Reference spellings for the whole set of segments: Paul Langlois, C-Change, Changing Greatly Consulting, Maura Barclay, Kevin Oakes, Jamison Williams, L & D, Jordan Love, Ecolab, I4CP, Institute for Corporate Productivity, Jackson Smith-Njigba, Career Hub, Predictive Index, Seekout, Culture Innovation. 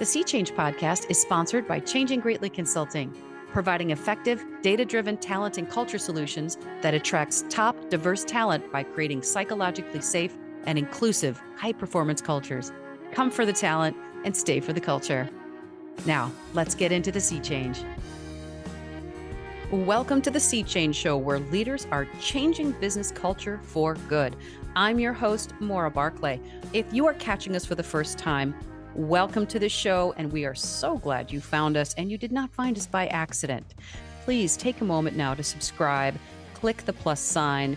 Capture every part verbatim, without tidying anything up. The C-Change podcast is sponsored by Changing Greatly Consulting, providing effective, data-driven talent and culture solutions that attracts top, diverse talent by creating psychologically safe and inclusive, high-performance cultures. Come for the talent and stay for the culture. Now, let's get into the C-Change. Welcome to the C-Change show, where leaders are changing business culture for good. I'm your host, Maura Barclay. If you are catching us for the first time, welcome to the show, and we are so glad you found us and you did not find us by accident. Please take a moment now to subscribe, click the plus sign,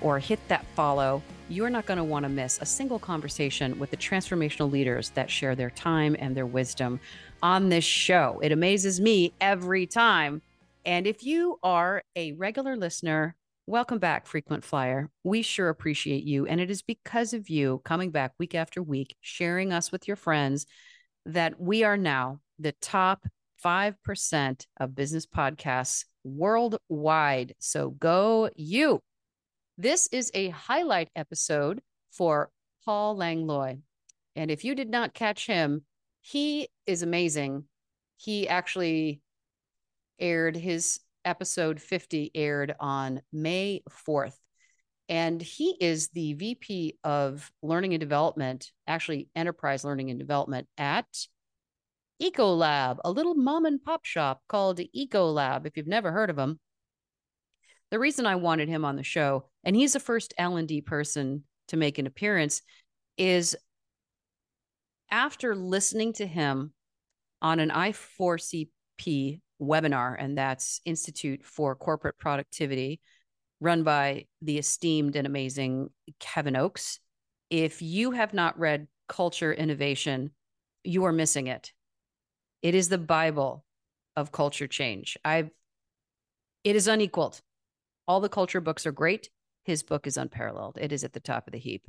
or hit that follow. You're not going to want to miss a single conversation with the transformational leaders that share their time and their wisdom on this show. It amazes me every time. And if you are a regular listener, welcome back, frequent flyer. We sure appreciate you. And it is because of you coming back week after week, sharing us with your friends, that we are now the top five percent of business podcasts worldwide. So go you. This is a highlight episode for Paul Langlois. And if you did not catch him, he is amazing. He actually aired his episode fifty aired on May fourth. And he is the V P of Learning and Development, actually Enterprise Learning and Development at Ecolab, a little mom and pop shop called Ecolab, if you've never heard of them. The reason I wanted him on the show, and he's the first L and D person to make an appearance, is after listening to him on an I four C P webinar, and that's Institute for Corporate Productivity, run by the esteemed and amazing Kevin Oakes. If you have not read Culture Innovation, you are missing it. It is the Bible of culture change. I've, it is unequaled. All the culture books are great. His book is unparalleled. It is at the top of the heap.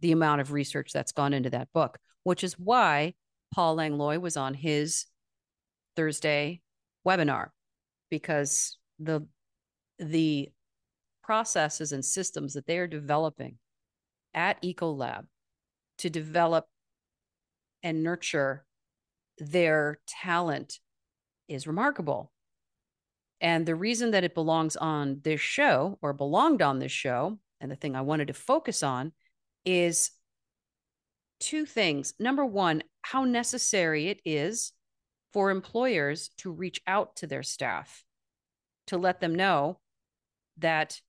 The amount of research that's gone into that book, which is why Paul Langlois was on his Thursday webinar, because the the processes and systems that they are developing at Ecolab to develop and nurture their talent is remarkable. And the reason that it belongs on this show, or belonged on this show, and the thing I wanted to focus on, is two things. Number one, how necessary it is for employers to reach out to their staff, to let them know that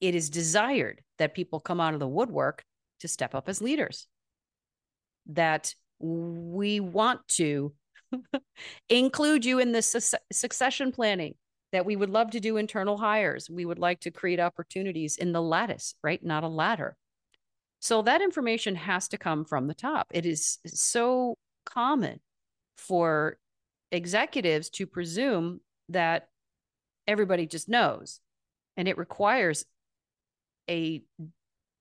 it is desired that people come out of the woodwork to step up as leaders, that we want to include you in the su- succession planning, that we would love to do internal hires. We would like to create opportunities in the lattice, right? Not a ladder. So that information has to come from the top. It is so common for executives to presume that everybody just knows. And it requires a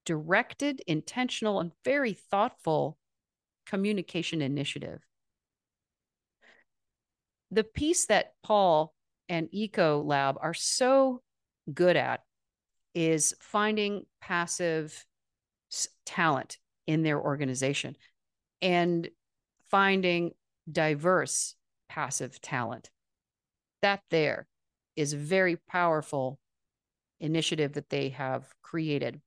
directed, intentional, and very thoughtful communication initiative. The piece that Paul and Ecolab are so good at is finding passive talent in their organization and finding diverse passive talent. That there is a very powerful initiative that they have created.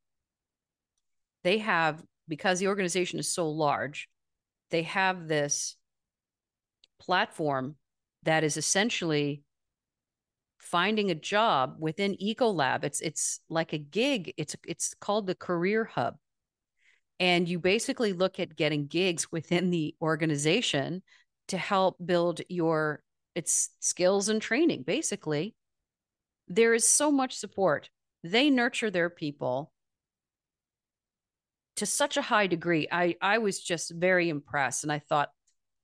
They have, because the organization is so large, they have this platform that is essentially finding a job within Ecolab. It's it's like a gig. It's it's called the Career Hub. And you basically look at getting gigs within the organization to help build your it's skills and training, basically. There is so much support. They nurture their people to such a high degree. I, I was just very impressed. And I thought,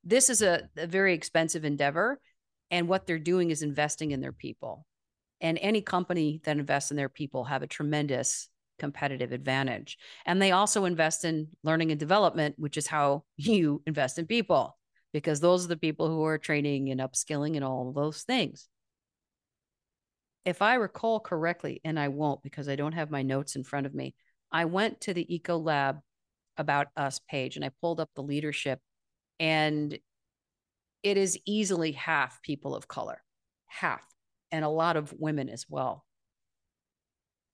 this is a, a very expensive endeavor. And what they're doing is investing in their people. And any company that invests in their people have a tremendous competitive advantage. And they also invest in learning and development, which is how you invest in people, because those are the people who are training and upskilling and all of those things. If I recall correctly, and I won't because I don't have my notes in front of me, I went to the Ecolab About Us page and I pulled up the leadership And it is easily half people of color, half, and a lot of women as well.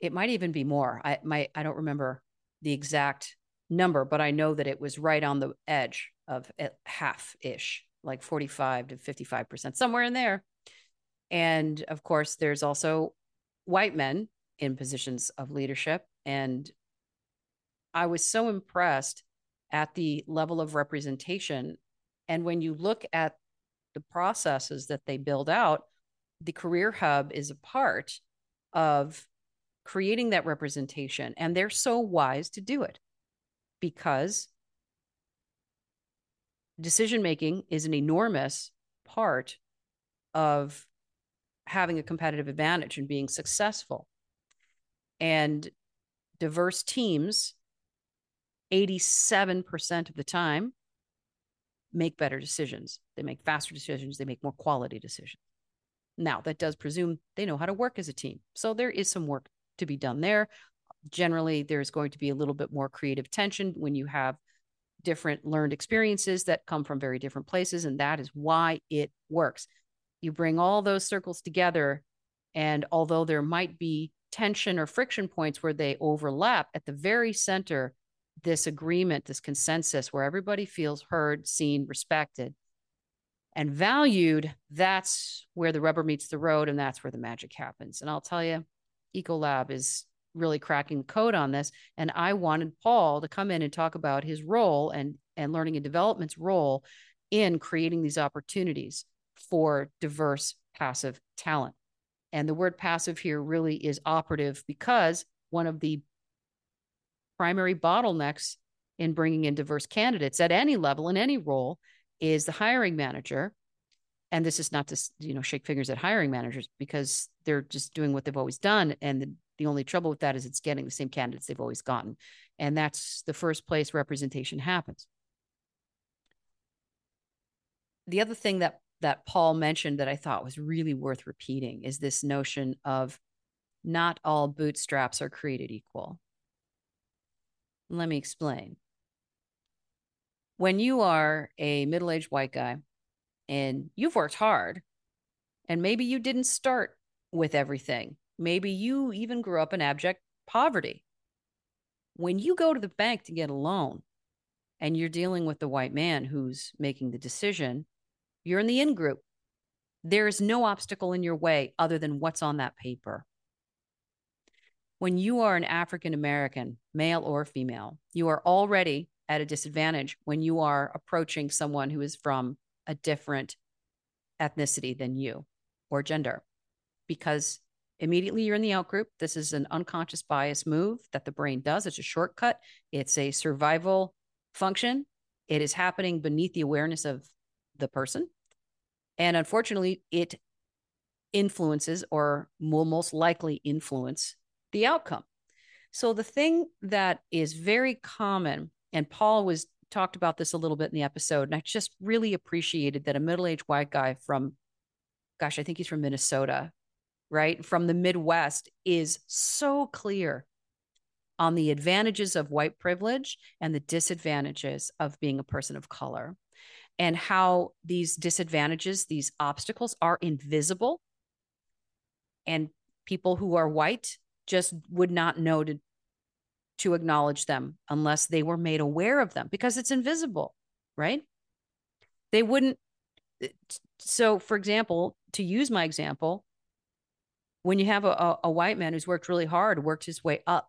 It might even be more. I my I don't remember the exact number, but I know that it was right on the edge of half-ish, like forty-five to fifty-five percent, somewhere in there. And of course, there's also white men in positions of leadership. And I was so impressed at the level of representation. And when you look at the processes that they build out, the Career Hub is a part of creating that representation. And they're so wise to do it because decision-making is an enormous part of having a competitive advantage and being successful. And diverse teams, eighty-seven percent of the time, make better decisions. They make faster decisions. They make more quality decisions. Now, that does presume they know how to work as a team. So there is some work to be done there. Generally, there's going to be a little bit more creative tension when you have different learned experiences that come from very different places. And that is why it works. You bring all those circles together. And although there might be tension or friction points where they overlap, at the very center, this agreement, this consensus where everybody feels heard, seen, respected, and valued, that's where the rubber meets the road, and that's where the magic happens. And I'll tell you, Ecolab is really cracking the code on this. And I wanted Paul to come in and talk about his role and, and learning and development's role in creating these opportunities for diverse passive talent. And the word passive here really is operative because one of the primary bottlenecks in bringing in diverse candidates at any level, in any role, is the hiring manager. And this is not to, you know, shake fingers at hiring managers because they're just doing what they've always done. And the, the only trouble with that is it's getting the same candidates they've always gotten. And that's the first place representation happens. The other thing that that Paul mentioned that I thought was really worth repeating is this notion of not all bootstraps are created equal. Let me explain. When you are a middle-aged white guy and you've worked hard and maybe you didn't start with everything, maybe you even grew up in abject poverty. When you go to the bank to get a loan and you're dealing with the white man who's making the decision, you're in the in-group. There is no obstacle in your way other than what's on that paper. When you are an African-American, male or female, you are already at a disadvantage when you are approaching someone who is from a different ethnicity than you or gender, because immediately you're in the out-group. This is an unconscious bias move that the brain does. It's a shortcut. It's a survival function. It is happening beneath the awareness of the person. And unfortunately, it influences or will most likely influence the outcome. So the thing that is very common, and Paul was talked about this a little bit in the episode, and I just really appreciated that a middle-aged white guy from, gosh, I think he's from Minnesota, right? From the Midwest is so clear on the advantages of white privilege and the disadvantages of being a person of color. And how these disadvantages, these obstacles are invisible. And people who are white just would not know to, to acknowledge them unless they were made aware of them because it's invisible, right? They wouldn't. So, for example, to use my example, when you have a, a white man who's worked really hard, worked his way up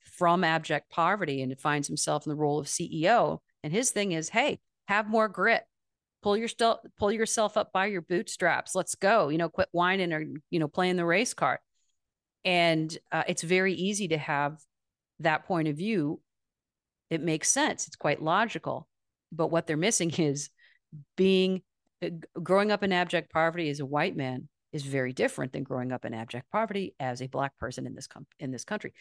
from abject poverty and finds himself in the role of C E O, and his thing is, hey, have more grit, pull your st- pull yourself up by your bootstraps. Let's go, you know, quit whining or, you know, playing the race card. And uh, it's very easy to have that point of view. It makes sense. It's quite logical, but what they're missing is being, growing up in abject poverty as a white man is very different than growing up in abject poverty as a Black person in this com- in this country.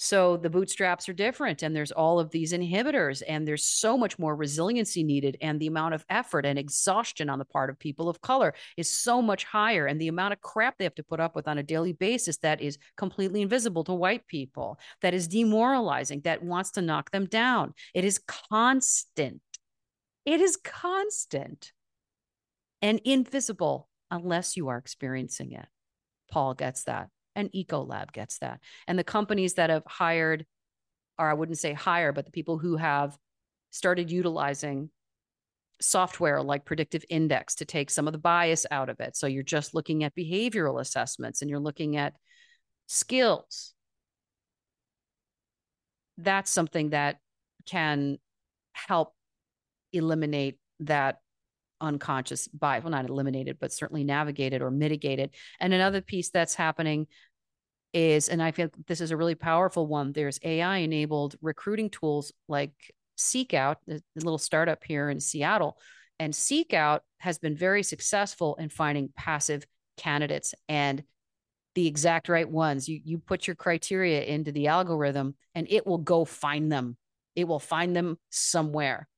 So the bootstraps are different and there's all of these inhibitors and there's so much more resiliency needed and the amount of effort and exhaustion on the part of people of color is so much higher and the amount of crap they have to put up with on a daily basis that is completely invisible to white people, that is demoralizing, that wants to knock them down. It is constant. It is constant and invisible unless you are experiencing it. Paul gets that, and Ecolab gets that. And the companies that have hired, or I wouldn't say hire, but the people who have started utilizing software like Predictive Index to take some of the bias out of it. So you're just looking at behavioral assessments and you're looking at skills. That's something that can help eliminate that unconscious bias. Well, not eliminate it, but certainly navigate it or mitigate it. And another piece that's happening is, and I feel this is a really powerful one, there's A I enabled recruiting tools like Seekout, a little startup here in Seattle. And Seekout has been very successful in finding passive candidates and the exact right ones. You, you put your criteria into the algorithm and it will go find them. It will find them somewhere.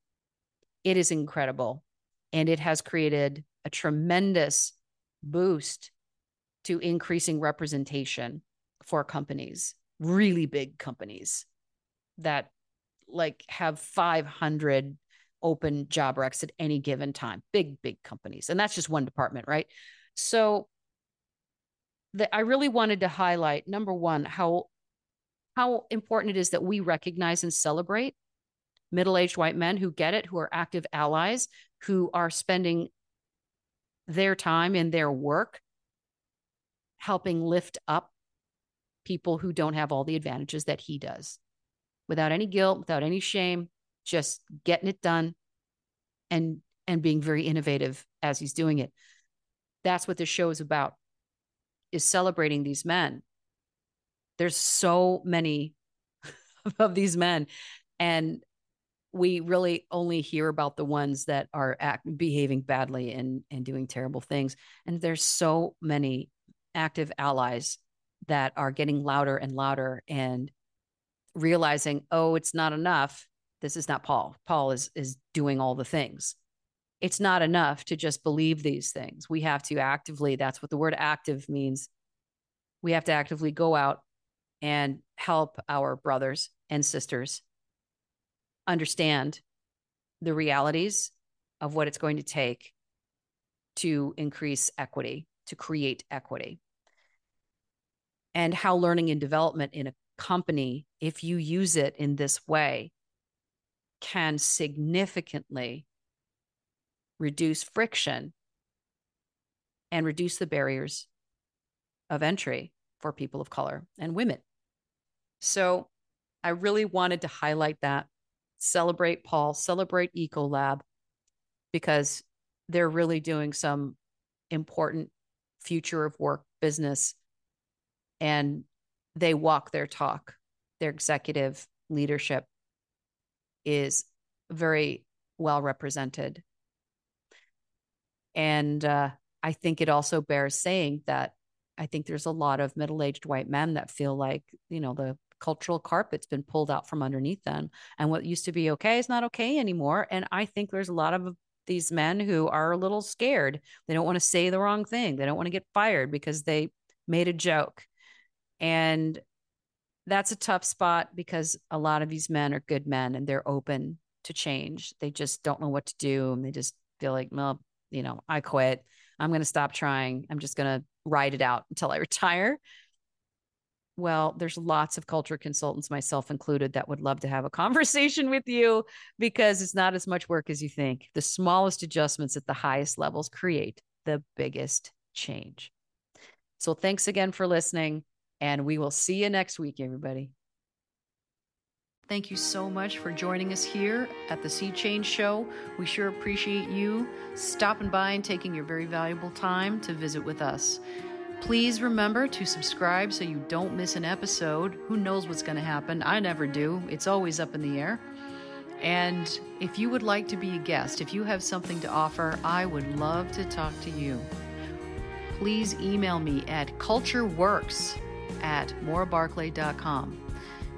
It is incredible. And it has created a tremendous boost to increasing representation for companies, really big companies that like have five hundred open job recs at any given time, big, big companies. And that's just one department, right? So the, I really wanted to highlight, number one, how, how important it is that we recognize and celebrate middle-aged white men who get it, who are active allies, who are spending their time in their work helping lift up people who don't have all the advantages that he does. Without any guilt, without any shame, just getting it done and, and being very innovative as he's doing it. That's what this show is about, is celebrating these men. There's so many of these men, and we really only hear about the ones that are act, behaving badly and, and doing terrible things. And there's so many active allies that are getting louder and louder and realizing, oh, it's not enough. This is not Paul. Paul is, is doing all the things. It's not enough to just believe these things. We have to actively, that's what the word active means. We have to actively go out and help our brothers and sisters understand the realities of what it's going to take to increase equity, to create equity, and how learning and development in a company, if you use it in this way, can significantly reduce friction and reduce the barriers of entry for people of color and women. So I really wanted to highlight that. Celebrate Paul, celebrate Ecolab, because they're really doing some important future of work business, and they walk their talk. Their executive leadership is very well represented. And uh, I think it also bears saying that I think there's a lot of middle-aged white men that feel like, you know, the cultural carpet's been pulled out from underneath them, and what used to be okay is not okay anymore. And I think there's a lot of these men who are a little scared. They don't want to say the wrong thing. They don't want to get fired because they made a joke. And that's a tough spot, because a lot of these men are good men and they're open to change. They just don't know what to do. And they just feel like, well, you know, I quit. I'm going to stop trying. I'm just going to ride it out until I retire. Well, there's lots of culture consultants, myself included, that would love to have a conversation with you, because it's not as much work as you think. The smallest adjustments at the highest levels create the biggest change. So thanks again for listening, and we will see you next week, everybody. Thank you so much for joining us here at the C-Change Show. We sure appreciate you stopping by and taking your very valuable time to visit with us. Please remember to subscribe so you don't miss an episode. Who knows what's going to happen? I never do. It's always up in the air. And if you would like to be a guest, if you have something to offer, I would love to talk to you. Please email me at cultureworks at maura barclay dot com.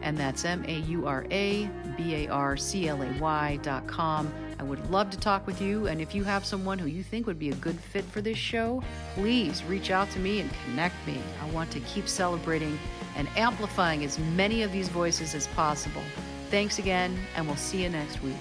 And that's M A U R A B A R C L A Y dot com. I would love to talk with you. And if you have someone who you think would be a good fit for this show, please reach out to me and connect me. I want to keep celebrating and amplifying as many of these voices as possible. Thanks again, and we'll see you next week.